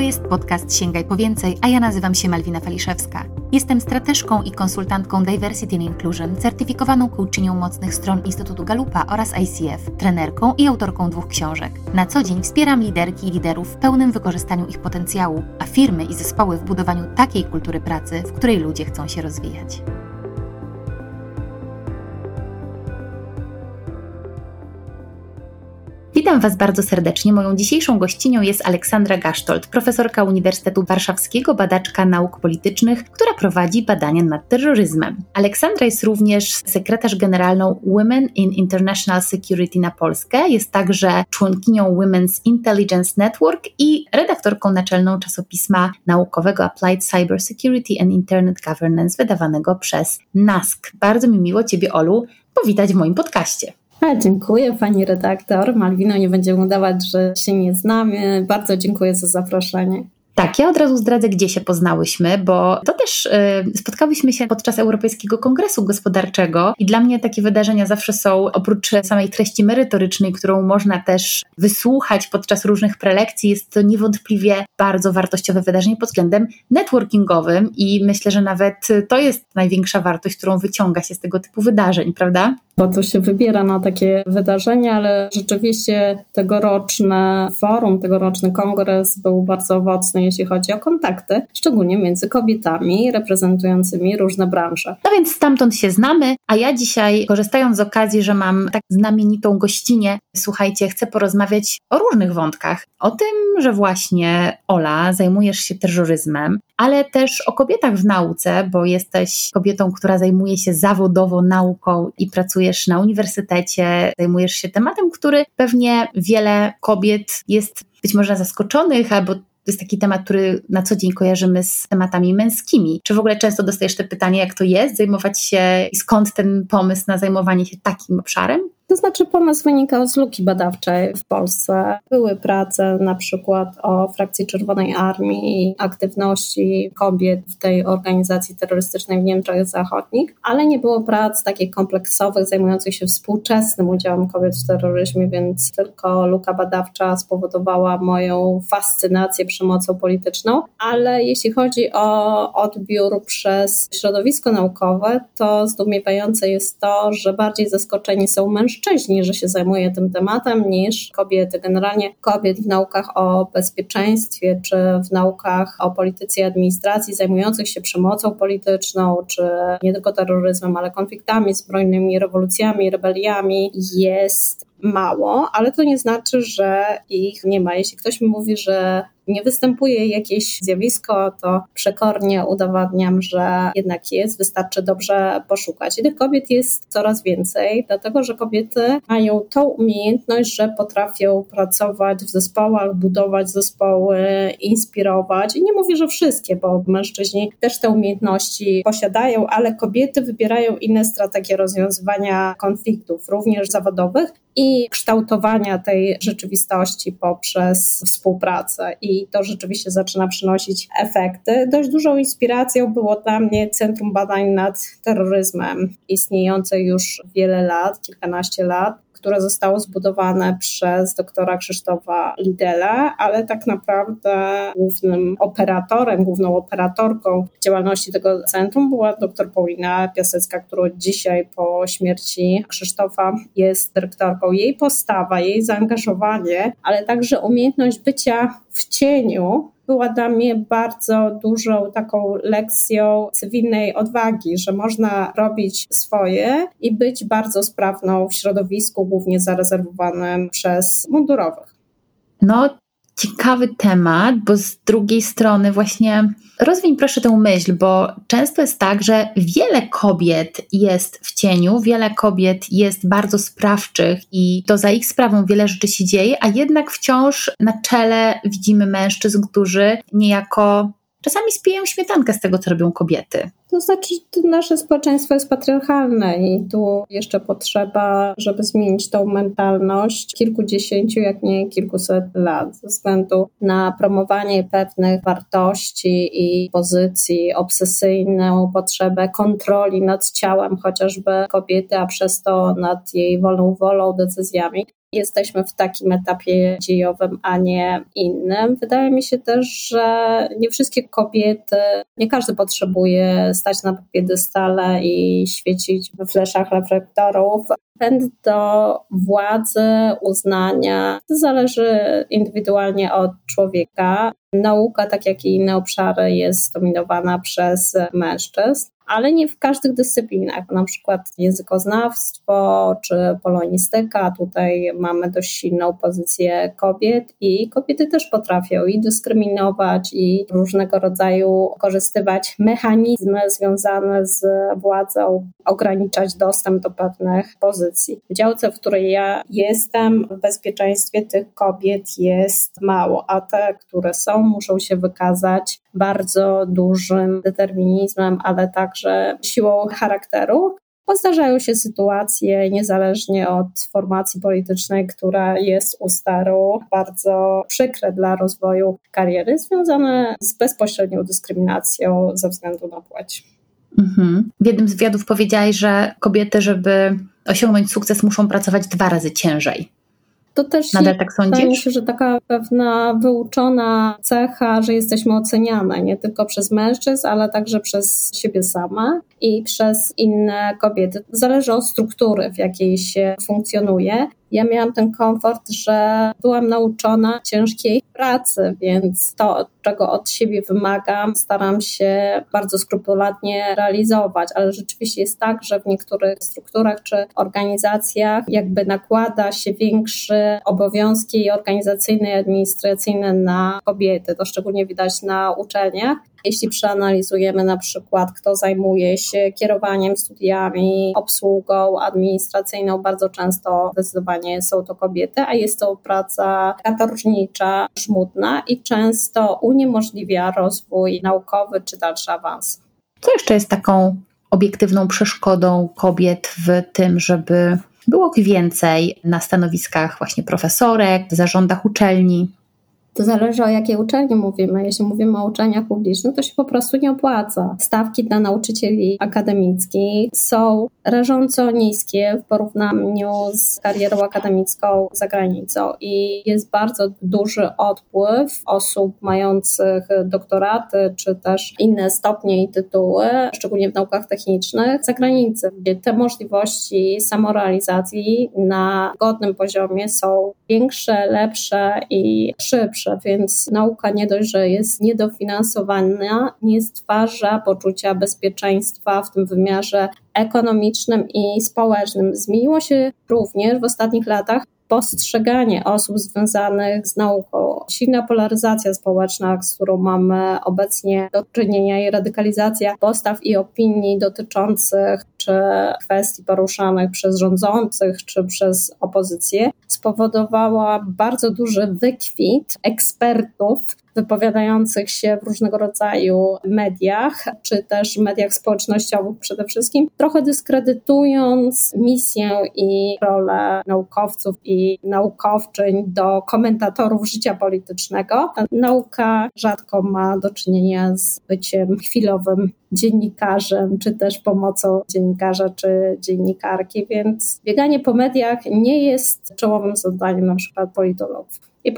To jest podcast Sięgaj po Więcej, a ja nazywam się Malwina Faliszewska. Jestem strateżką i konsultantką Diversity and Inclusion, certyfikowaną coachinią mocnych stron Instytutu Gallupa oraz ICF, trenerką i autorką 2 książek. Na co dzień wspieram liderki i liderów w pełnym wykorzystaniu ich potencjału, a firmy i zespoły w budowaniu takiej kultury pracy, w której ludzie chcą się rozwijać. Witam Was bardzo serdecznie. Moją dzisiejszą gościnią jest Aleksandra Gasztold, profesorka Uniwersytetu Warszawskiego, badaczka nauk politycznych, która prowadzi badania nad terroryzmem. Aleksandra jest również sekretarz generalną Women in International Security na Polskę, jest także członkinią Women's Intelligence Network i redaktorką naczelną czasopisma naukowego Applied Cyber Security and Internet Governance wydawanego przez NASK. Bardzo mi miło Ciebie, Olu, powitać w moim podcaście. Dziękuję Pani redaktor. Malwino, nie będzie udawać, że się nie znamy. Bardzo dziękuję za zaproszenie. Tak, ja od razu zdradzę, gdzie się poznałyśmy, bo to też spotkałyśmy się podczas Europejskiego Kongresu Gospodarczego i dla mnie takie wydarzenia zawsze są, oprócz samej treści merytorycznej, którą można też wysłuchać podczas różnych prelekcji, jest to niewątpliwie bardzo wartościowe wydarzenie pod względem networkingowym i myślę, że nawet to jest największa wartość, którą wyciąga się z tego typu wydarzeń, prawda? Bo to się wybiera na takie wydarzenia, ale rzeczywiście tegoroczne forum, tegoroczny kongres był bardzo owocny, jeśli chodzi o kontakty, szczególnie między kobietami reprezentującymi różne branże. No więc stamtąd się znamy, a ja dzisiaj, korzystając z okazji, że mam tak znamienitą gościnę, słuchajcie, chcę porozmawiać o różnych wątkach. O tym, że właśnie Ola, zajmujesz się terroryzmem, ale też o kobietach w nauce, bo jesteś kobietą, która zajmuje się zawodowo nauką i pracujesz na uniwersytecie, zajmujesz się tematem, który pewnie wiele kobiet jest być może zaskoczonych, albo to jest taki temat, który na co dzień kojarzymy z tematami męskimi. Czy w ogóle często dostajesz te pytanie, jak to jest zajmować się i skąd ten pomysł na zajmowanie się takim obszarem? To znaczy pomysł wynikał z luki badawczej w Polsce. Były prace na przykład o frakcji Czerwonej Armii i aktywności kobiet w tej organizacji terrorystycznej w Niemczech Zachodnich, ale nie było prac takich kompleksowych zajmujących się współczesnym udziałem kobiet w terroryzmie, więc tylko luka badawcza spowodowała moją fascynację przemocą polityczną. Ale jeśli chodzi o odbiór przez środowisko naukowe, to zdumiewające jest to, że bardziej zaskoczeni są mężczyźni, że się zajmuje tym tematem niż kobiety. Generalnie kobiet w naukach o bezpieczeństwie czy w naukach o polityce i administracji zajmujących się przemocą polityczną czy nie tylko terroryzmem, ale konfliktami zbrojnymi, rewolucjami, rebeliami jest mało, ale to nie znaczy, że ich nie ma. Jeśli ktoś mi mówi, że nie występuje jakieś zjawisko, to przekornie udowadniam, że jednak jest, wystarczy dobrze poszukać. I tych kobiet jest coraz więcej, dlatego że kobiety mają tą umiejętność, że potrafią pracować w zespołach, budować zespoły, inspirować. I nie mówię, że wszystkie, bo mężczyźni też te umiejętności posiadają, ale kobiety wybierają inne strategie rozwiązywania konfliktów, również zawodowych i kształtowania tej rzeczywistości poprzez współpracę. I to rzeczywiście zaczyna przynosić efekty. Dość dużą inspiracją było dla mnie Centrum Badań nad Terroryzmem, istniejące już wiele lat, kilkanaście lat, które zostało zbudowane przez doktora Krzysztofa Lidela, ale tak naprawdę głównym operatorem, główną operatorką działalności tego centrum była dr Paulina Piasecka, która dzisiaj po śmierci Krzysztofa jest dyrektorką. Jej postawa, jej zaangażowanie, ale także umiejętność bycia w cieniu była dla mnie bardzo dużą taką lekcją cywilnej odwagi, że można robić swoje i być bardzo sprawną w środowisku, głównie zarezerwowanym przez mundurowych. No, ciekawy temat, bo z drugiej strony właśnie rozwiń proszę tę myśl, bo często jest tak, że wiele kobiet jest w cieniu, wiele kobiet jest bardzo sprawczych i to za ich sprawą wiele rzeczy się dzieje, a jednak wciąż na czele widzimy mężczyzn, którzy niejako czasami spijają śmietankę z tego, co robią kobiety. To znaczy, nasze społeczeństwo jest patriarchalne i tu jeszcze potrzeba, żeby zmienić tą mentalność kilkudziesięciu, jak nie kilkuset lat ze względu na promowanie pewnych wartości i pozycji, obsesyjną potrzebę kontroli nad ciałem chociażby kobiety, a przez to nad jej wolną wolą, decyzjami. Jesteśmy w takim etapie dziejowym, a nie innym. Wydaje mi się też, że nie wszystkie kobiety, nie każdy potrzebuje stać na piedestale i świecić we fleszach reflektorów. Pęd do władzy, uznania, to zależy indywidualnie od człowieka. Nauka, tak jak i inne obszary, jest zdominowana przez mężczyzn, ale nie w każdych dyscyplinach, na przykład językoznawstwo czy polonistyka. Tutaj mamy dość silną pozycję kobiet i kobiety też potrafią i dyskryminować, i różnego rodzaju korzystywać mechanizmy związane z władzą, ograniczać dostęp do pewnych pozycji. W działce, w której ja jestem, w bezpieczeństwie tych kobiet jest mało, a te, które są, muszą się wykazać bardzo dużym determinizmem, ale także siłą charakteru. Zdarzają się sytuacje, niezależnie od formacji politycznej, która jest u staru, bardzo przykre dla rozwoju kariery, związane z bezpośrednią dyskryminacją ze względu na płeć. Mhm. W jednym z wywiadów powiedziałaś, że kobiety, żeby osiągnąć sukces, muszą pracować 2 razy ciężej. To też nadal tak sądzisz? Myślę, że taka pewna wyuczona cecha, że jesteśmy oceniane nie tylko przez mężczyzn, ale także przez siebie same i przez inne kobiety. Zależy od struktury, w jakiej się funkcjonuje. Ja miałam ten komfort, że byłam nauczona ciężkiej pracy, więc to, czego od siebie wymagam, staram się bardzo skrupulatnie realizować, ale rzeczywiście jest tak, że w niektórych strukturach czy organizacjach jakby nakłada się większe obowiązki organizacyjne i administracyjne na kobiety. To szczególnie widać na uczelniach. Jeśli przeanalizujemy na przykład, kto zajmuje się kierowaniem studiami, obsługą administracyjną, bardzo często zdecydowanie są to kobiety, a jest to praca katorżnicza, żmudna i często uniemożliwia rozwój naukowy czy dalszy awans. Co jeszcze jest taką obiektywną przeszkodą kobiet w tym, żeby było ich więcej na stanowiskach właśnie profesorek, w zarządach uczelni? To zależy, o jakiej uczelni mówimy. Jeśli mówimy o uczelniach publicznych, to się po prostu nie opłaca. Stawki dla nauczycieli akademickich są rażąco niskie w porównaniu z karierą akademicką za granicą i jest bardzo duży odpływ osób mających doktoraty czy też inne stopnie i tytuły, szczególnie w naukach technicznych, za granicę, gdzie te możliwości samorealizacji na godnym poziomie są większe, lepsze i szybsze. Więc nauka nie dość, że jest niedofinansowana, nie stwarza poczucia bezpieczeństwa w tym wymiarze ekonomicznym i społecznym. Zmieniło się również w ostatnich latach postrzeganie osób związanych z nauką. Silna polaryzacja społeczna, z którą mamy obecnie do czynienia i radykalizacja postaw i opinii dotyczących czy kwestii poruszanych przez rządzących czy przez opozycję spowodowała bardzo duży wykwit ekspertów wypowiadających się w różnego rodzaju mediach, czy też mediach społecznościowych przede wszystkim, trochę dyskredytując misję i rolę naukowców i naukowczyń do komentatorów życia politycznego. Nauka rzadko ma do czynienia z byciem chwilowym dziennikarzem, czy też pomocą dziennikarza, czy dziennikarki, więc bieganie po mediach nie jest czołowym zadaniem na przykład politologów. I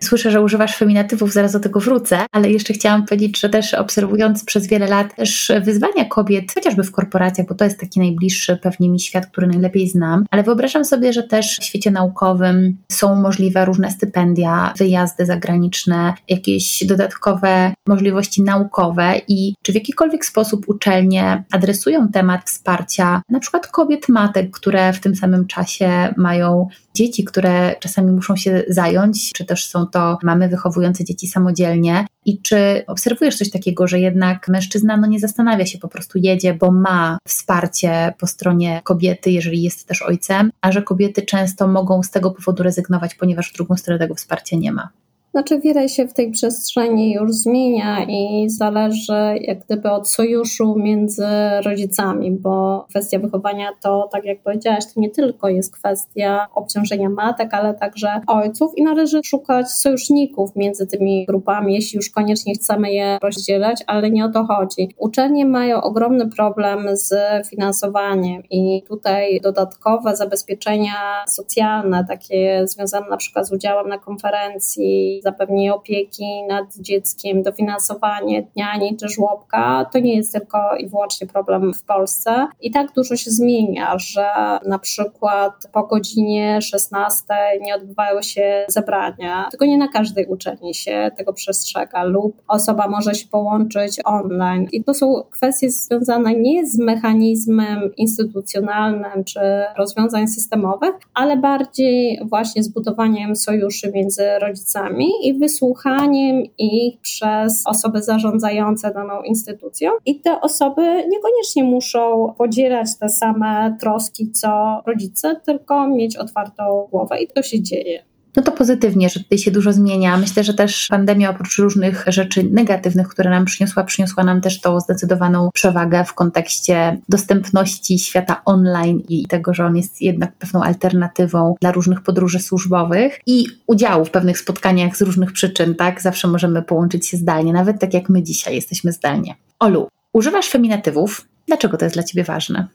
Słyszę, że używasz feminatywów, zaraz do tego wrócę, ale jeszcze chciałam powiedzieć, że też obserwując przez wiele lat też wyzwania kobiet, chociażby w korporacjach, bo to jest taki najbliższy pewnie mi świat, który najlepiej znam, ale wyobrażam sobie, że też w świecie naukowym są możliwe różne stypendia, wyjazdy zagraniczne, jakieś dodatkowe możliwości naukowe i czy w jakikolwiek sposób uczelnie adresują temat wsparcia na przykład kobiet matek, które w tym samym czasie mają dzieci, które czasami muszą się zająć, czy też są to mamy wychowujące dzieci samodzielnie i czy obserwujesz coś takiego, że jednak mężczyzna nie zastanawia się, po prostu jedzie, bo ma wsparcie po stronie kobiety, jeżeli jest też ojcem, a że kobiety często mogą z tego powodu rezygnować, ponieważ w drugą stronę tego wsparcia nie ma? Znaczy wiele się w tej przestrzeni już zmienia i zależy jak gdyby od sojuszu między rodzicami, bo kwestia wychowania to, tak jak powiedziałaś, to nie tylko jest kwestia obciążenia matek, ale także ojców i należy szukać sojuszników między tymi grupami, jeśli już koniecznie chcemy je rozdzielać, ale nie o to chodzi. Uczelnie mają ogromny problem z finansowaniem i tutaj dodatkowe zabezpieczenia socjalne, takie związane na przykład z udziałem na konferencji, zapewnienie opieki nad dzieckiem, dofinansowanie niani czy żłobka, to nie jest tylko i wyłącznie problem w Polsce. I tak dużo się zmienia, że na przykład po godzinie 16 nie odbywają się zebrania. Tylko nie na każdej uczelni się tego przestrzega lub osoba może się połączyć online. I to są kwestie związane nie z mechanizmem instytucjonalnym czy rozwiązań systemowych, ale bardziej właśnie z budowaniem sojuszy między rodzicami i wysłuchaniem ich przez osoby zarządzające daną instytucją. I te osoby niekoniecznie muszą podzielać te same troski co rodzice, tylko mieć otwartą głowę i to się dzieje. No to pozytywnie, że tutaj się dużo zmienia. Myślę, że też pandemia oprócz różnych rzeczy negatywnych, które nam przyniosła nam też tą zdecydowaną przewagę w kontekście dostępności świata online i tego, że on jest jednak pewną alternatywą dla różnych podróży służbowych i udziału w pewnych spotkaniach z różnych przyczyn, tak? Zawsze możemy połączyć się zdalnie, nawet tak jak my dzisiaj jesteśmy zdalnie. Olu, używasz feminatywów. Dlaczego to jest dla Ciebie ważne?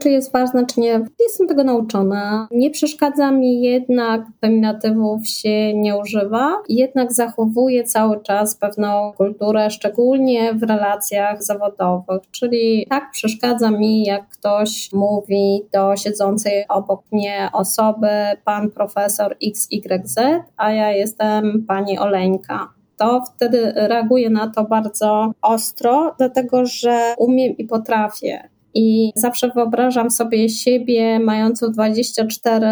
Czy jest ważne, czy nie? Jestem tego nauczona. Nie przeszkadza mi jednak, feminatywów się nie używa. Jednak zachowuję cały czas pewną kulturę, szczególnie w relacjach zawodowych. Czyli tak przeszkadza mi, jak ktoś mówi do siedzącej obok mnie osoby, pan profesor XYZ, a ja jestem pani Oleńka. To wtedy reaguję na to bardzo ostro, dlatego że umiem i potrafię. I zawsze wyobrażam sobie siebie mającą 24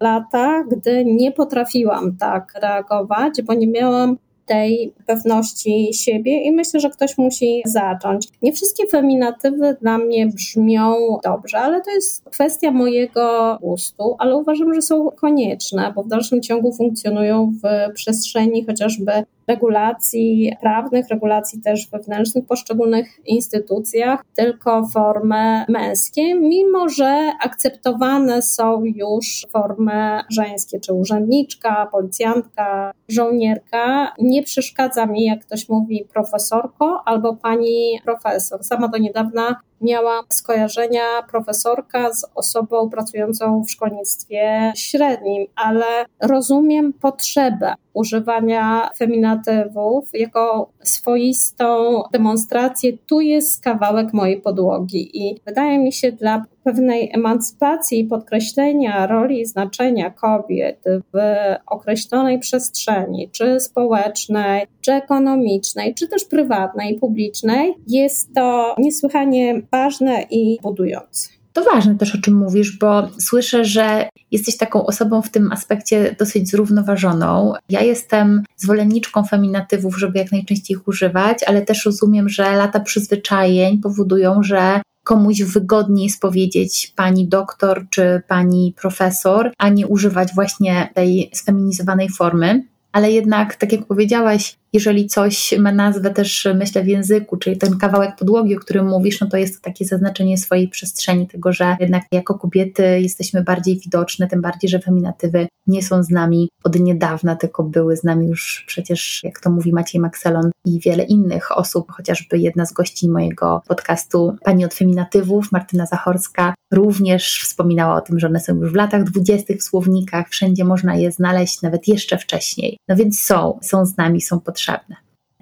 lata, gdy nie potrafiłam tak reagować, bo nie miałam tej pewności siebie i myślę, że ktoś musi zacząć. Nie wszystkie feminatywy dla mnie brzmią dobrze, ale to jest kwestia mojego gustu, ale uważam, że są konieczne, bo w dalszym ciągu funkcjonują w przestrzeni chociażby regulacji prawnych, regulacji też wewnętrznych w poszczególnych instytucjach, tylko formy męskie, mimo że akceptowane są już formy żeńskie, czy urzędniczka, policjantka, żołnierka. Nie przeszkadza mi, jak ktoś mówi profesorko albo pani profesor. Sama do niedawna miałam skojarzenia profesorka z osobą pracującą w szkolnictwie średnim, ale rozumiem potrzebę używania feminatywów jako swoistą demonstrację. Tu jest kawałek mojej podłogi i wydaje mi się dla pewnej emancypacji i podkreślenia roli i znaczenia kobiet w określonej przestrzeni, czy społecznej, czy ekonomicznej, czy też prywatnej, publicznej, jest to niesłychanie ważne i budujące. To ważne też, o czym mówisz, bo słyszę, że jesteś taką osobą w tym aspekcie dosyć zrównoważoną. Ja jestem zwolenniczką feminatywów, żeby jak najczęściej ich używać, ale też rozumiem, że lata przyzwyczajeń powodują, że komuś wygodniej jest powiedzieć pani doktor czy pani profesor, a nie używać właśnie tej sfeminizowanej formy. Ale jednak, tak jak powiedziałaś, jeżeli coś ma nazwę też, myślę, w języku, czyli ten kawałek podłogi, o którym mówisz, no to jest to takie zaznaczenie swojej przestrzeni, tego, że jednak jako kobiety jesteśmy bardziej widoczne, tym bardziej, że feminatywy nie są z nami od niedawna, tylko były z nami już przecież, jak to mówi Maciej Makselon i wiele innych osób, chociażby jedna z gości mojego podcastu, pani od feminatywów, Martyna Zachorska, również wspominała o tym, że one są już w latach 20 w słownikach, wszędzie można je znaleźć, nawet jeszcze wcześniej. No więc są z nami, są potrzebne.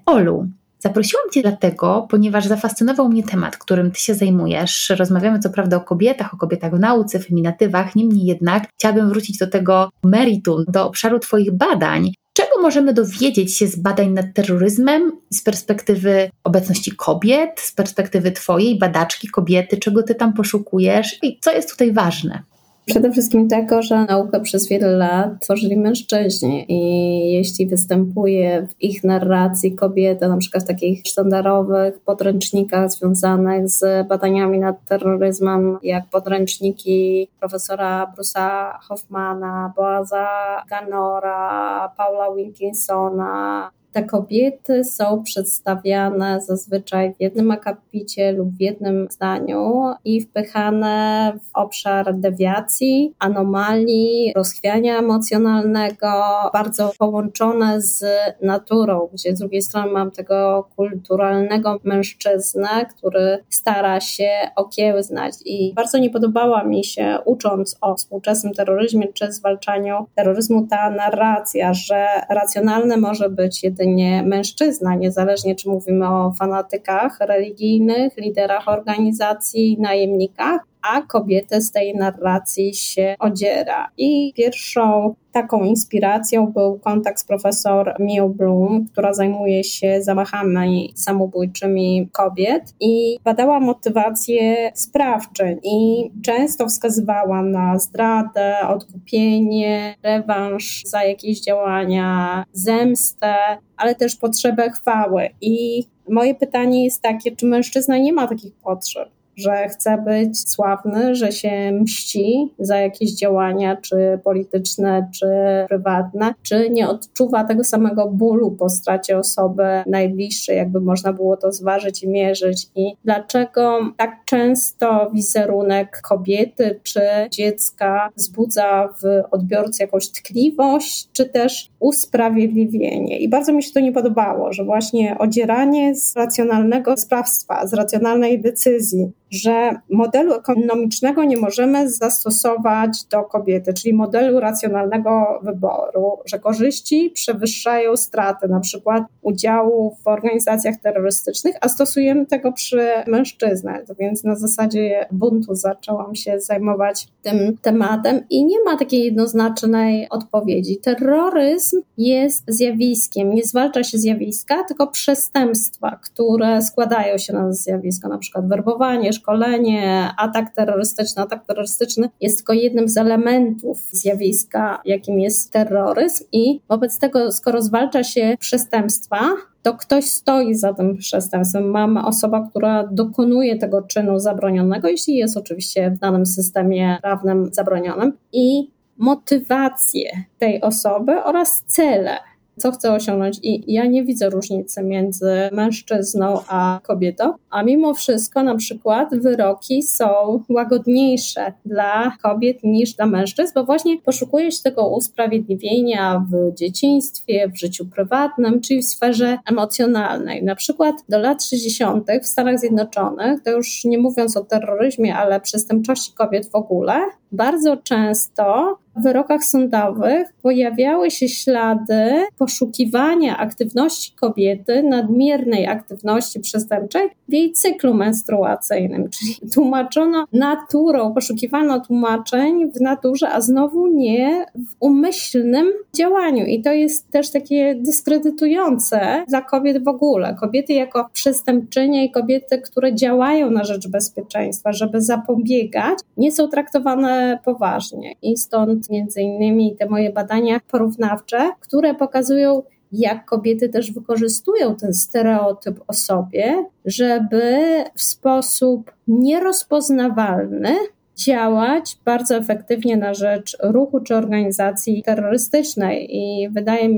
Olu, zaprosiłam Cię dlatego, ponieważ zafascynował mnie temat, którym Ty się zajmujesz. Rozmawiamy co prawda o kobietach w nauce, feminatywach, niemniej jednak chciałabym wrócić do tego meritum, do obszaru Twoich badań. Czego możemy dowiedzieć się z badań nad terroryzmem z perspektywy obecności kobiet, z perspektywy Twojej badaczki, kobiety, czego Ty tam poszukujesz i co jest tutaj ważne? Przede wszystkim tego, że naukę przez wiele lat tworzyli mężczyźni i jeśli występuje w ich narracji kobieta, na przykład w takich sztandarowych podręcznikach związanych z badaniami nad terroryzmem, jak podręczniki profesora Bruce'a Hoffmana, Boaza Ganora, Paula Wilkinsona, te kobiety są przedstawiane zazwyczaj w jednym akapicie lub w jednym zdaniu i wpychane w obszar dewiacji, anomalii, rozchwiania emocjonalnego, bardzo połączone z naturą, gdzie z drugiej strony mam tego kulturalnego mężczyznę, który stara się okiełznać. I bardzo nie podobała mi się, ucząc o współczesnym terroryzmie czy zwalczaniu terroryzmu, ta narracja, że racjonalne może być jedynie mężczyzna, niezależnie czy mówimy o fanatykach religijnych, liderach organizacji, najemnikach, a kobiety z tej narracji się odziera. I pierwszą taką inspiracją był kontakt z profesor Mią Bloom, która zajmuje się zamachami samobójczymi kobiet i badała motywację sprawczyń i często wskazywała na zdradę, odkupienie, rewanż za jakieś działania, zemstę, ale też potrzebę chwały. I moje pytanie jest takie, czy mężczyzna nie ma takich potrzeb? Że chce być sławny, że się mści za jakieś działania, czy polityczne, czy prywatne, czy nie odczuwa tego samego bólu po stracie osoby najbliższej, jakby można było to zważyć i mierzyć. I dlaczego tak często wizerunek kobiety czy dziecka wzbudza w odbiorcy jakąś tkliwość, czy też usprawiedliwienie. I bardzo mi się to nie podobało, że właśnie odzieranie z racjonalnego sprawstwa, z racjonalnej decyzji, że modelu ekonomicznego nie możemy zastosować do kobiety, czyli modelu racjonalnego wyboru, że korzyści przewyższają straty, na przykład udziału w organizacjach terrorystycznych, a stosujemy tego przy mężczyznach. Więc na zasadzie buntu zaczęłam się zajmować tym tematem i nie ma takiej jednoznacznej odpowiedzi. Terroryzm jest zjawiskiem, nie zwalcza się zjawiska, tylko przestępstwa, które składają się na zjawisko, na przykład werbowanie, szkolenie, atak terrorystyczny. Atak terrorystyczny jest tylko jednym z elementów zjawiska, jakim jest terroryzm i wobec tego, skoro zwalcza się przestępstwa, to ktoś stoi za tym przestępstwem. Mamy osoba, która dokonuje tego czynu zabronionego, jeśli jest oczywiście w danym systemie prawnym zabronionym i motywację tej osoby oraz cele, co chce osiągnąć i ja nie widzę różnicy między mężczyzną a kobietą, a mimo wszystko na przykład wyroki są łagodniejsze dla kobiet niż dla mężczyzn, bo właśnie poszukuje się tego usprawiedliwienia w dzieciństwie, w życiu prywatnym, czyli w sferze emocjonalnej. Na przykład do lat 60. w Stanach Zjednoczonych, to już nie mówiąc o terroryzmie, ale przestępczości kobiet w ogóle, bardzo często w wyrokach sądowych pojawiały się ślady poszukiwania aktywności kobiety, nadmiernej aktywności przestępczej w jej cyklu menstruacyjnym, czyli tłumaczono naturą, poszukiwano tłumaczeń w naturze, a znowu nie w umyślnym działaniu. I to jest też takie dyskredytujące dla kobiet w ogóle. Kobiety jako przestępczynie i kobiety, które działają na rzecz bezpieczeństwa, żeby zapobiegać, nie są traktowane poważnie. I stąd między innymi te moje badania porównawcze, które pokazują, jak kobiety też wykorzystują ten stereotyp o sobie, żeby w sposób nierozpoznawalny działać bardzo efektywnie na rzecz ruchu czy organizacji terrorystycznej i wydaje,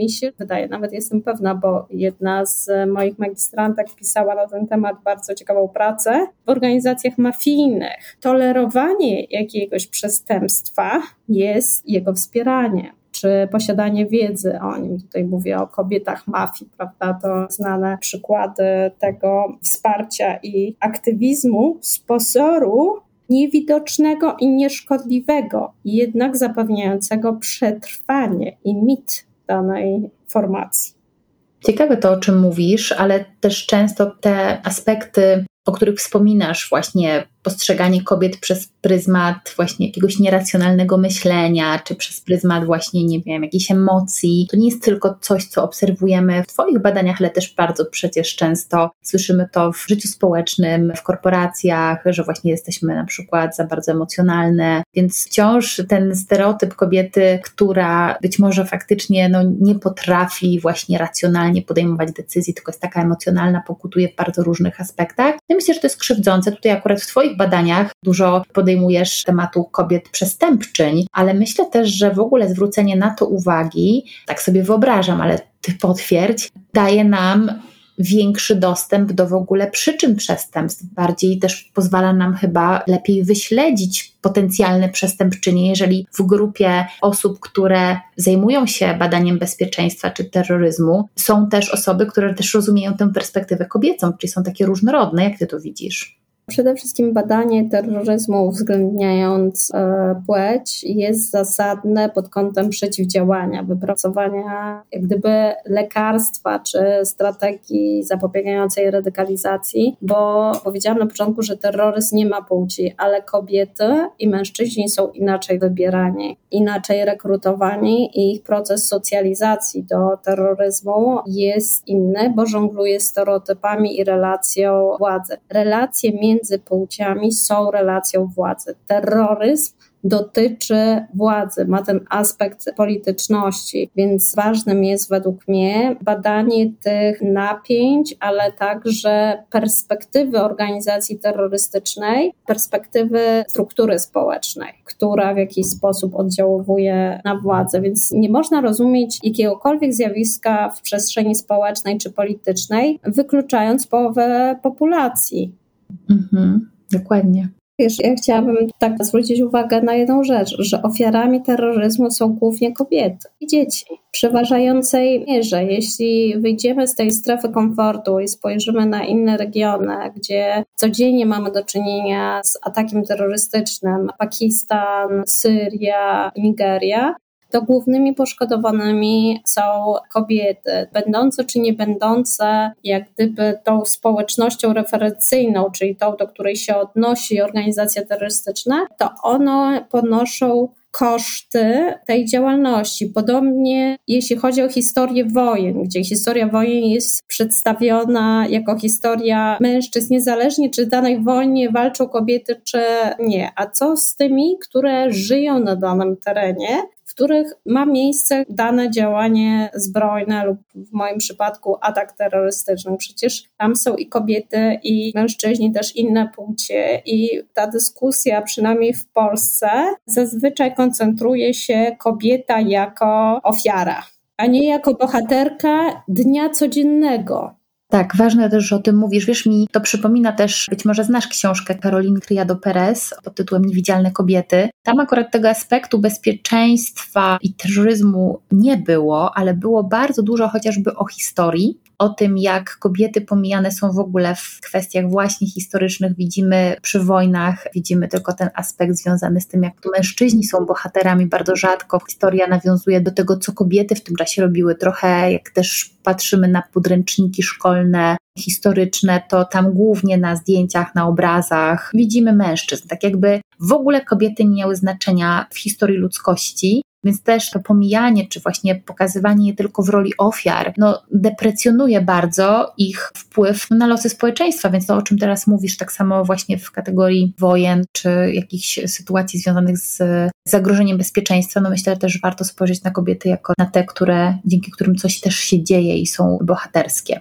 nawet jestem pewna, bo jedna z moich magistrantek pisała na ten temat bardzo ciekawą pracę, w organizacjach mafijnych tolerowanie jakiegoś przestępstwa jest jego wspieranie. Czy posiadanie wiedzy o nim. Tutaj mówię o kobietach mafii, prawda? To znane przykłady tego wsparcia i aktywizmu z pozoru niewidocznego i nieszkodliwego, jednak zapewniającego przetrwanie i mit danej formacji. Ciekawe to, o czym mówisz, ale też często te aspekty, o których wspominasz, właśnie postrzeganie kobiet przez pryzmat właśnie jakiegoś nieracjonalnego myślenia, czy przez pryzmat właśnie, nie wiem, jakichś emocji. To nie jest tylko coś, co obserwujemy w Twoich badaniach, ale też bardzo przecież często słyszymy to w życiu społecznym, w korporacjach, że właśnie jesteśmy na przykład za bardzo emocjonalne, więc wciąż ten stereotyp kobiety, która być może faktycznie nie potrafi właśnie racjonalnie podejmować decyzji, tylko jest taka emocjonalna, pokutuje w bardzo różnych aspektach. Ja myślę, że to jest krzywdzące. Tutaj akurat w Twoich badaniach dużo podejmujesz tematu kobiet przestępczyń, ale myślę też, że w ogóle zwrócenie na to uwagi, tak sobie wyobrażam, ale Ty potwierdź, daje nam większy dostęp do w ogóle przyczyn przestępstw. Bardziej też pozwala nam chyba lepiej wyśledzić potencjalne przestępczynie, jeżeli w grupie osób, które zajmują się badaniem bezpieczeństwa czy terroryzmu, są też osoby, które też rozumieją tę perspektywę kobiecą, czyli są takie różnorodne. Jak Ty to widzisz? Przede wszystkim badanie terroryzmu uwzględniając płeć jest zasadne pod kątem przeciwdziałania, wypracowania jak gdyby lekarstwa czy strategii zapobiegającej radykalizacji, bo powiedziałam na początku, że terroryzm nie ma płci, ale kobiety i mężczyźni są inaczej wybierani, inaczej rekrutowani i ich proces socjalizacji do terroryzmu jest inny, bo żongluje stereotypami i relacją władzy. Relacje między płciami są relacją władzy. Terroryzm dotyczy władzy, ma ten aspekt polityczności, więc ważnym jest według mnie badanie tych napięć, ale także perspektywy organizacji terrorystycznej, perspektywy struktury społecznej, która w jakiś sposób oddziałuje na władzę, więc nie można rozumieć jakiegokolwiek zjawiska w przestrzeni społecznej czy politycznej, wykluczając połowę populacji. Mhm, dokładnie. Wiesz, ja chciałabym tak zwrócić uwagę na jedną rzecz, że ofiarami terroryzmu są głównie kobiety i dzieci. W przeważającej mierze, jeśli wyjdziemy z tej strefy komfortu i spojrzymy na inne regiony, gdzie codziennie mamy do czynienia z atakiem terrorystycznym, Pakistan, Syria, Nigeria, to głównymi poszkodowanymi są kobiety, będące czy nie będące jak gdyby tą społecznością referencyjną, czyli tą, do której się odnosi organizacja terrorystyczna, to one ponoszą koszty tej działalności. Podobnie jeśli chodzi o historię wojen, gdzie historia wojen jest przedstawiona jako historia mężczyzn, niezależnie czy w danej wojnie walczą kobiety, czy nie. A co z tymi, które żyją na danym terenie, w których ma miejsce dane działanie zbrojne lub w moim przypadku atak terrorystyczny. Przecież tam są i kobiety, i mężczyźni, też inne płcie i ta dyskusja, przynajmniej w Polsce, zazwyczaj koncentruje się kobieta jako ofiara, a nie jako bohaterka dnia codziennego. Tak, ważne też, że o tym mówisz. Wiesz, mi to przypomina też, być może znasz książkę Caroline Criado-Perez pod tytułem Niewidzialne kobiety. Tam akurat tego aspektu bezpieczeństwa i terroryzmu nie było, ale było bardzo dużo chociażby o historii, o tym, jak kobiety pomijane są w ogóle w kwestiach właśnie historycznych. Widzimy przy wojnach, widzimy tylko ten aspekt związany z tym, jak to mężczyźni są bohaterami bardzo rzadko. Historia nawiązuje do tego, co kobiety w tym czasie robiły. Trochę jak też patrzymy na podręczniki szkolne, historyczne, to tam głównie na zdjęciach, na obrazach widzimy mężczyzn. Tak jakby w ogóle kobiety nie miały znaczenia w historii ludzkości. Więc też to pomijanie, czy właśnie pokazywanie je tylko w roli ofiar, deprecjonuje bardzo ich wpływ na losy społeczeństwa, więc to, o czym teraz mówisz, tak samo właśnie w kategorii wojen, czy jakichś sytuacji związanych z zagrożeniem bezpieczeństwa, myślę, że też warto spojrzeć na kobiety jako na te, dzięki którym coś też się dzieje i są bohaterskie.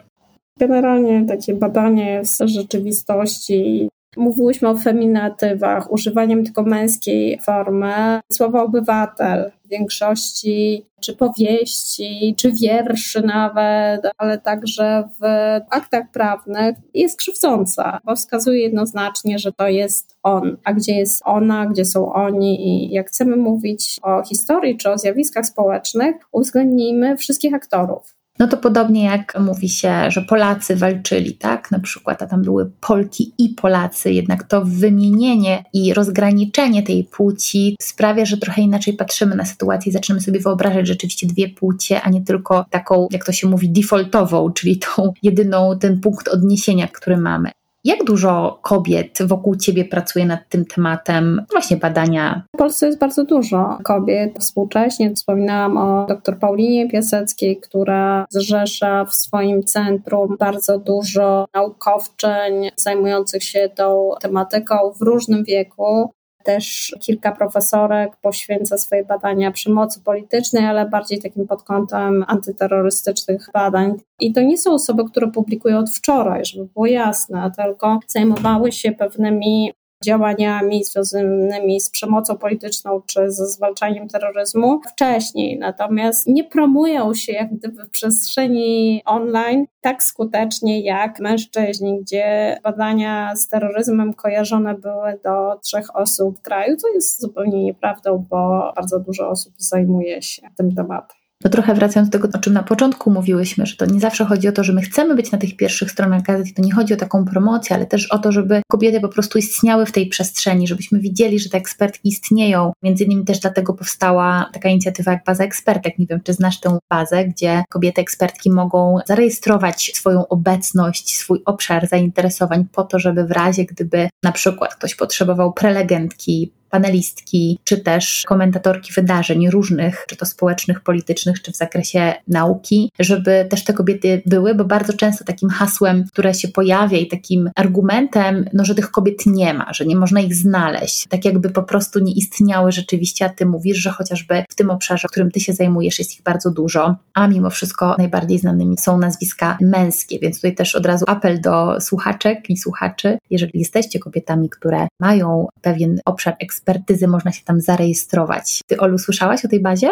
Generalnie takie badanie z rzeczywistości. Mówiłyśmy o feminatywach, używaniem tylko męskiej formy. Słowo obywatel w większości, czy powieści, czy wierszy nawet, ale także w aktach prawnych jest krzywdząca, bo wskazuje jednoznacznie, że to jest on. A gdzie jest ona, gdzie są oni? I jak chcemy mówić o historii czy o zjawiskach społecznych, uwzględnijmy wszystkich aktorów. To podobnie jak mówi się, że Polacy walczyli, tak? Na przykład, a tam były Polki i Polacy, jednak to wymienienie i rozgraniczenie tej płci sprawia, że trochę inaczej patrzymy na sytuację i zaczynamy sobie wyobrażać rzeczywiście dwie płcie, a nie tylko taką, jak to się mówi, defaultową, czyli tą jedyną, ten punkt odniesienia, który mamy. Jak dużo kobiet wokół Ciebie pracuje nad tym tematem, właśnie badania? W Polsce jest bardzo dużo kobiet współcześnie. Wspominałam o dr Paulinie Piaseckiej, która zrzesza w swoim centrum bardzo dużo naukowczyń zajmujących się tą tematyką w różnym wieku. Też kilka profesorek poświęca swoje badania przemocy politycznej, ale bardziej takim pod kątem antyterrorystycznych badań. I to nie są osoby, które publikują od wczoraj, żeby było jasne, tylko zajmowały się pewnymi działaniami związanymi z przemocą polityczną czy ze zwalczaniem terroryzmu wcześniej. Natomiast nie promują się jak gdyby w przestrzeni online tak skutecznie jak mężczyźni, gdzie badania z terroryzmem kojarzone były do 3 osób w kraju, co jest zupełnie nieprawdą, bo bardzo dużo osób zajmuje się tym tematem. To trochę wracając do tego, o czym na początku mówiłyśmy, że to nie zawsze chodzi o to, że my chcemy być na tych pierwszych stronach gazet i to nie chodzi o taką promocję, ale też o to, żeby kobiety po prostu istniały w tej przestrzeni, żebyśmy widzieli, że te ekspertki istnieją. Między innymi też dlatego powstała taka inicjatywa jak Baza Ekspertek. Nie wiem, czy znasz tę bazę, gdzie kobiety ekspertki mogą zarejestrować swoją obecność, swój obszar zainteresowań po to, żeby w razie, gdyby na przykład ktoś potrzebował prelegentki, panelistki, czy też komentatorki wydarzeń różnych, czy to społecznych, politycznych, czy w zakresie nauki, żeby też te kobiety były, bo bardzo często takim hasłem, które się pojawia i takim argumentem, że tych kobiet nie ma, że nie można ich znaleźć, tak jakby po prostu nie istniały rzeczywiście, a ty mówisz, że chociażby w tym obszarze, którym ty się zajmujesz, jest ich bardzo dużo, a mimo wszystko najbardziej znanymi są nazwiska męskie, więc tutaj też od razu apel do słuchaczek i słuchaczy, jeżeli jesteście kobietami, które mają pewien obszar ekspertyzy, można się tam zarejestrować. Ty, Olu, słyszałaś o tej bazie?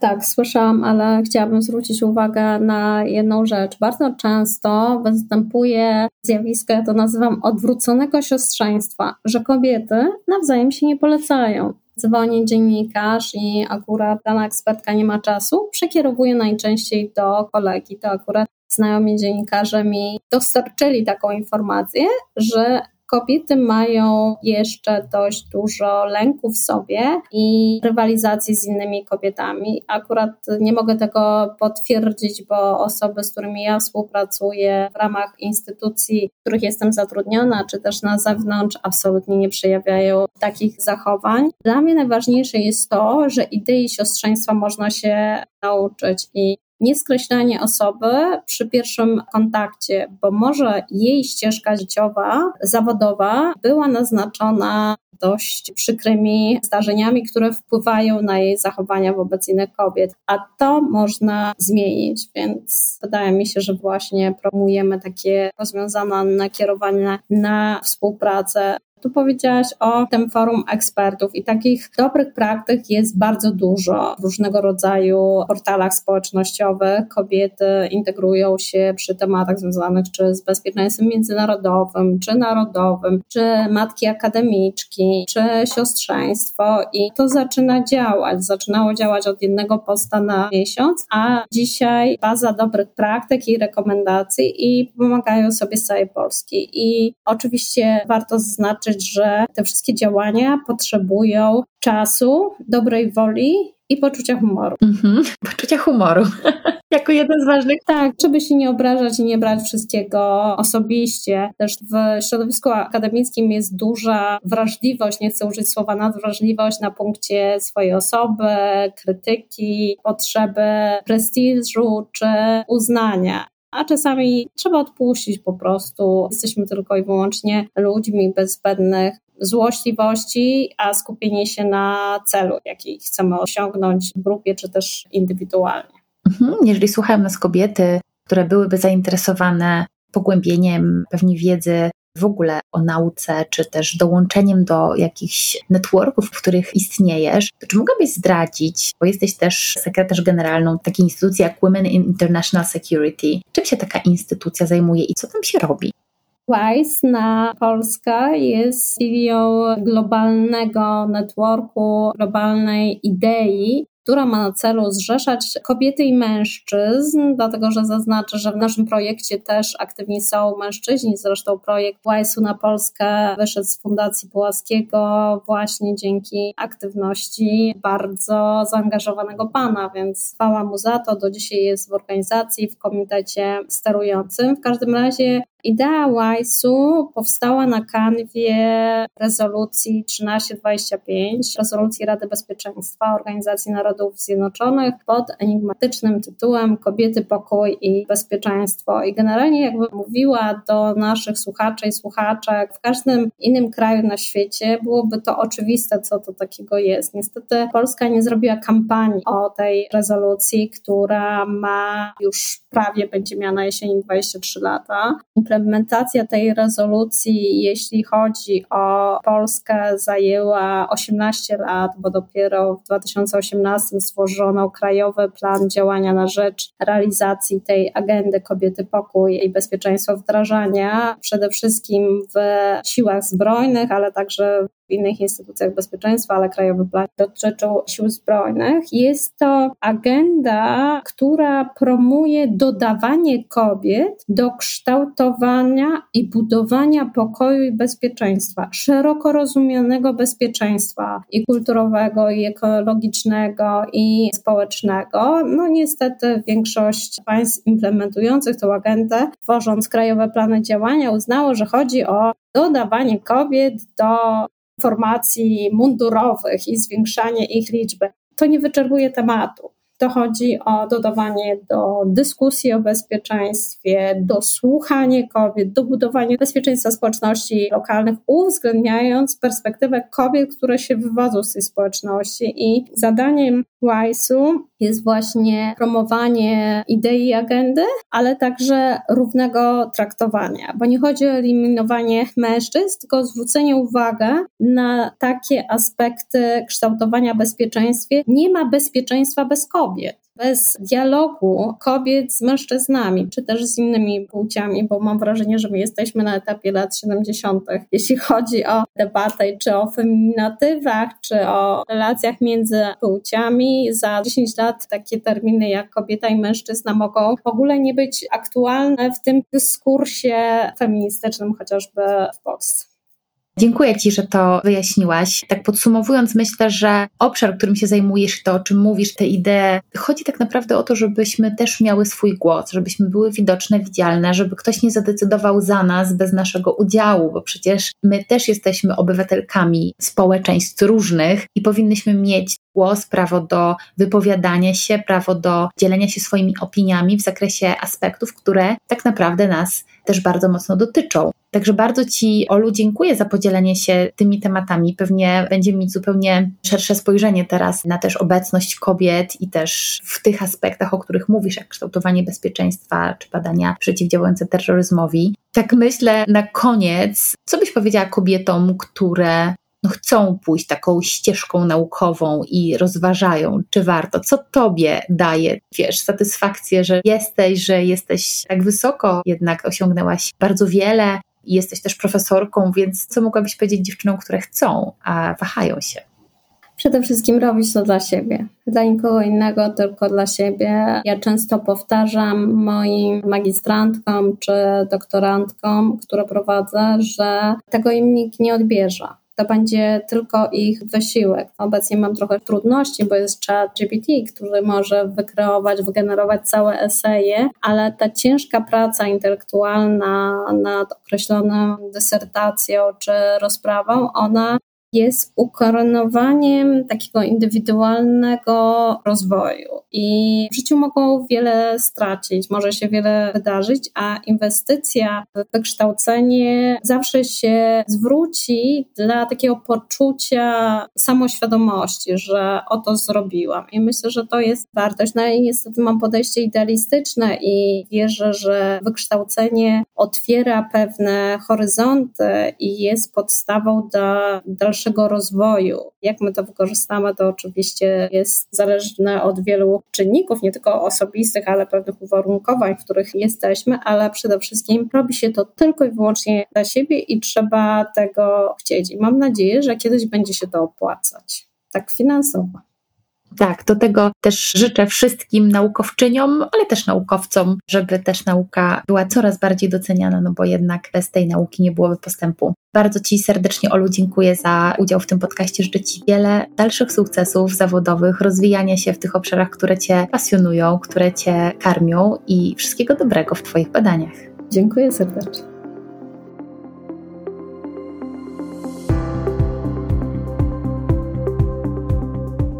Tak, słyszałam, ale chciałabym zwrócić uwagę na jedną rzecz. Bardzo często występuje zjawisko, ja to nazywam odwróconego siostrzeństwa, że kobiety nawzajem się nie polecają. Dzwoni dziennikarz i akurat dana ekspertka nie ma czasu, przekierowuje najczęściej do kolegi. To akurat znajomi dziennikarze mi dostarczyli taką informację, że kobiety mają jeszcze dość dużo lęku w sobie i rywalizacji z innymi kobietami. Akurat nie mogę tego potwierdzić, bo osoby, z którymi ja współpracuję w ramach instytucji, w których jestem zatrudniona, czy też na zewnątrz, absolutnie nie przejawiają takich zachowań. Dla mnie najważniejsze jest to, że idei siostrzeństwa można się nauczyć i nieskreślanie osoby przy pierwszym kontakcie, bo może jej ścieżka życiowa, zawodowa była naznaczona dość przykrymi zdarzeniami, które wpływają na jej zachowania wobec innych kobiet, a to można zmienić, więc wydaje mi się, że właśnie promujemy takie rozwiązania nakierowane na współpracę. Tu powiedziałaś o tym forum ekspertów i takich dobrych praktyk jest bardzo dużo. W różnego rodzaju portalach społecznościowych kobiety integrują się przy tematach związanych czy z bezpieczeństwem międzynarodowym, czy narodowym, czy matki akademiczki, czy siostrzeństwo i to zaczyna działać. Zaczynało działać od 1 posta na miesiąc, a dzisiaj baza dobrych praktyk i rekomendacji i pomagają sobie z całej Polski. I oczywiście warto zaznaczyć, że te wszystkie działania potrzebują czasu, dobrej woli i poczucia humoru. Poczucia humoru. Jako jeden z ważnych. Tak, żeby się nie obrażać i nie brać wszystkiego osobiście. Też w środowisku akademickim jest duża wrażliwość, nie chcę użyć słowa nadwrażliwość, na punkcie swojej osoby, krytyki, potrzeby prestiżu czy uznania. A czasami trzeba odpuścić po prostu. Jesteśmy tylko i wyłącznie ludźmi bez zbędnych złośliwości, a skupienie się na celu, jaki chcemy osiągnąć w grupie czy też indywidualnie. Jeżeli słuchają nas kobiety, które byłyby zainteresowane pogłębieniem pewnie wiedzy w ogóle o nauce, czy też dołączeniem do jakichś networków, w których istniejesz, to czy mogłabyś zdradzić, bo jesteś też sekretarz generalną takiej instytucji jak Women in International Security, czym się taka instytucja zajmuje i co tam się robi? WISE na Polska jest CEO globalnego networku, globalnej idei, która ma na celu zrzeszać kobiety i mężczyzn, dlatego że zaznaczę, że w naszym projekcie też aktywni są mężczyźni, zresztą projekt WISE na Polskę wyszedł z Fundacji Pułaskiego właśnie dzięki aktywności bardzo zaangażowanego pana, więc chwała mu za to, do dzisiaj jest w organizacji, w komitecie sterującym. W każdym razie Idea WISE-u powstała na kanwie rezolucji 1325, rezolucji Rady Bezpieczeństwa Organizacji Narodów Zjednoczonych pod enigmatycznym tytułem Kobiety, pokój i bezpieczeństwo. I generalnie jakby mówiła do naszych słuchaczy i słuchaczek, w każdym innym kraju na świecie byłoby to oczywiste, co to takiego jest. Niestety Polska nie zrobiła kampanii o tej rezolucji, która ma już prawie, będzie miała na jesieni 23 lata. Implementacja tej rezolucji, jeśli chodzi o Polskę, zajęła 18 lat, bo dopiero w 2018 stworzono Krajowy Plan Działania na rzecz realizacji tej agendy Kobiety, pokój i bezpieczeństwo, wdrażania przede wszystkim w siłach zbrojnych, ale także w innych instytucjach bezpieczeństwa, ale Krajowy Plan dotyczył sił zbrojnych. Jest to agenda, która promuje dodawanie kobiet do kształtowania i budowania pokoju i bezpieczeństwa, szeroko rozumianego bezpieczeństwa i kulturowego, i ekologicznego, i społecznego. No niestety większość państw implementujących tę agendę, tworząc krajowe plany działania, uznało, że chodzi o dodawanie kobiet do formacji mundurowych i zwiększanie ich liczby. To nie wyczerpuje tematu. To chodzi o dodawanie do dyskusji o bezpieczeństwie, do słuchania kobiet, do budowania bezpieczeństwa społeczności lokalnych, uwzględniając perspektywę kobiet, które się wywodzą z tej społeczności. I zadaniem WISE-u jest właśnie promowanie idei agendy, ale także równego traktowania, bo nie chodzi o eliminowanie mężczyzn, tylko o zwrócenie uwagi na takie aspekty kształtowania bezpieczeństwa. Nie ma bezpieczeństwa bez kobiet. Bez dialogu kobiet z mężczyznami, czy też z innymi płciami, bo mam wrażenie, że my jesteśmy na etapie lat 70., jeśli chodzi o debatę, czy o feminatywach, czy o relacjach między płciami. Za 10 lat takie terminy jak kobieta i mężczyzna mogą w ogóle nie być aktualne w tym dyskursie feministycznym, chociażby w Polsce. Dziękuję Ci, że to wyjaśniłaś. Tak podsumowując, myślę, że obszar, którym się zajmujesz, to o czym mówisz, te idee, chodzi tak naprawdę o to, żebyśmy też miały swój głos, żebyśmy były widoczne, widzialne, żeby ktoś nie zadecydował za nas bez naszego udziału, bo przecież my też jesteśmy obywatelkami społeczeństw różnych i powinnyśmy mieć głos, prawo do wypowiadania się, prawo do dzielenia się swoimi opiniami w zakresie aspektów, które tak naprawdę nas też bardzo mocno dotyczą. Także bardzo Ci, Olu, dziękuję za podzielenie się tymi tematami. Pewnie będziemy mieć zupełnie szersze spojrzenie teraz na też obecność kobiet i też w tych aspektach, o których mówisz, jak kształtowanie bezpieczeństwa czy badania przeciwdziałające terroryzmowi. Tak myślę na koniec, co byś powiedziała kobietom, które chcą pójść taką ścieżką naukową i rozważają, czy warto. Co Tobie daje, satysfakcję, że jesteś tak wysoko, jednak osiągnęłaś bardzo wiele i jesteś też profesorką, więc co mogłabyś powiedzieć dziewczynom, które chcą, a wahają się? Przede wszystkim robić to dla siebie. Dla nikogo innego, tylko dla siebie. Ja często powtarzam moim magistrantkom czy doktorantkom, które prowadzę, że tego im nikt nie odbierze. To będzie tylko ich wysiłek. Obecnie mam trochę trudności, bo jest ChatGPT, który może wygenerować całe eseje, ale ta ciężka praca intelektualna nad określoną dysertacją czy rozprawą, ona jest ukoronowaniem takiego indywidualnego rozwoju. I w życiu mogą wiele stracić, może się wiele wydarzyć, a inwestycja w wykształcenie zawsze się zwróci dla takiego poczucia samoświadomości, że oto zrobiłam. I myślę, że to jest wartość. No i niestety mam podejście idealistyczne i wierzę, że wykształcenie otwiera pewne horyzonty i jest podstawą dla dalszego rozwoju. Jak my to wykorzystamy, to oczywiście jest zależne od wielu czynników, nie tylko osobistych, ale pewnych uwarunkowań, w których jesteśmy, ale przede wszystkim robi się to tylko i wyłącznie dla siebie i trzeba tego chcieć. I mam nadzieję, że kiedyś będzie się to opłacać, tak finansowo. Tak, do tego też życzę wszystkim naukowczyniom, ale też naukowcom, żeby też nauka była coraz bardziej doceniana, no bo jednak bez tej nauki nie byłoby postępu. Bardzo Ci serdecznie, Olu, dziękuję za udział w tym podcaście. Życzę Ci wiele dalszych sukcesów zawodowych, rozwijania się w tych obszarach, które Cię pasjonują, które Cię karmią i wszystkiego dobrego w Twoich badaniach. Dziękuję serdecznie.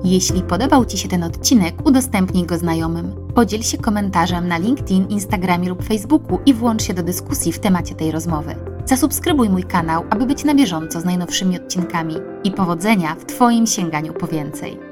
Jeśli podobał Ci się ten odcinek, udostępnij go znajomym. Podziel się komentarzem na LinkedIn, Instagramie lub Facebooku i włącz się do dyskusji w temacie tej rozmowy. Zasubskrybuj mój kanał, aby być na bieżąco z najnowszymi odcinkami. I powodzenia w Twoim sięganiu po więcej.